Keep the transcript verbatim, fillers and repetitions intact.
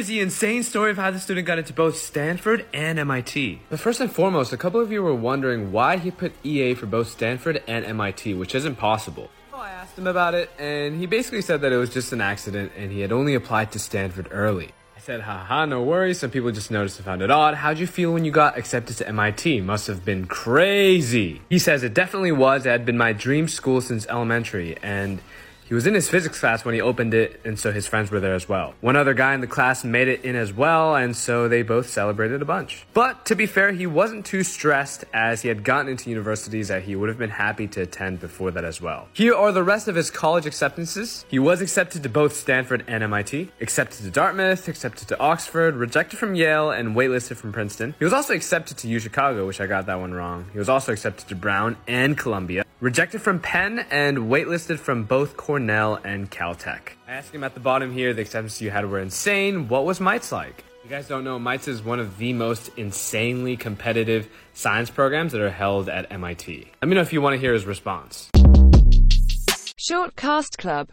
is the insane story of how the student got into both Stanford and M I T. But first and foremost, a couple of you were wondering why he put E A for both Stanford and M I T, which isn't possible. Well, I asked him about it, and he basically said that it was just an accident, and he had only applied to Stanford early. I said, haha, no worries, some people just noticed and found it odd. How'd you feel when you got accepted to M I T? Must have been crazy. He says, it definitely was. It had been my dream school since elementary, and he was in his physics class when he opened it, and so his friends were there as well. One other guy in the class made it in as well, and so they both celebrated a bunch. But to be fair, he wasn't too stressed, as he had gotten into universities that he would have been happy to attend before that as well. Here are the rest of his college acceptances. He was accepted to both Stanford and M I T, accepted to Dartmouth, accepted to Oxford, rejected from Yale, and waitlisted from Princeton. He was also accepted to UChicago, which I got that one wrong. He was also accepted to Brown and Columbia, rejected from Penn, and waitlisted from both Cornell and Caltech. I asked him at the bottom here, the acceptances you had were insane. What was MITES like? If you guys don't know, MITES is one of the most insanely competitive science programs that are held at M I T. Let me know if you want to hear his response. Shortcast Club.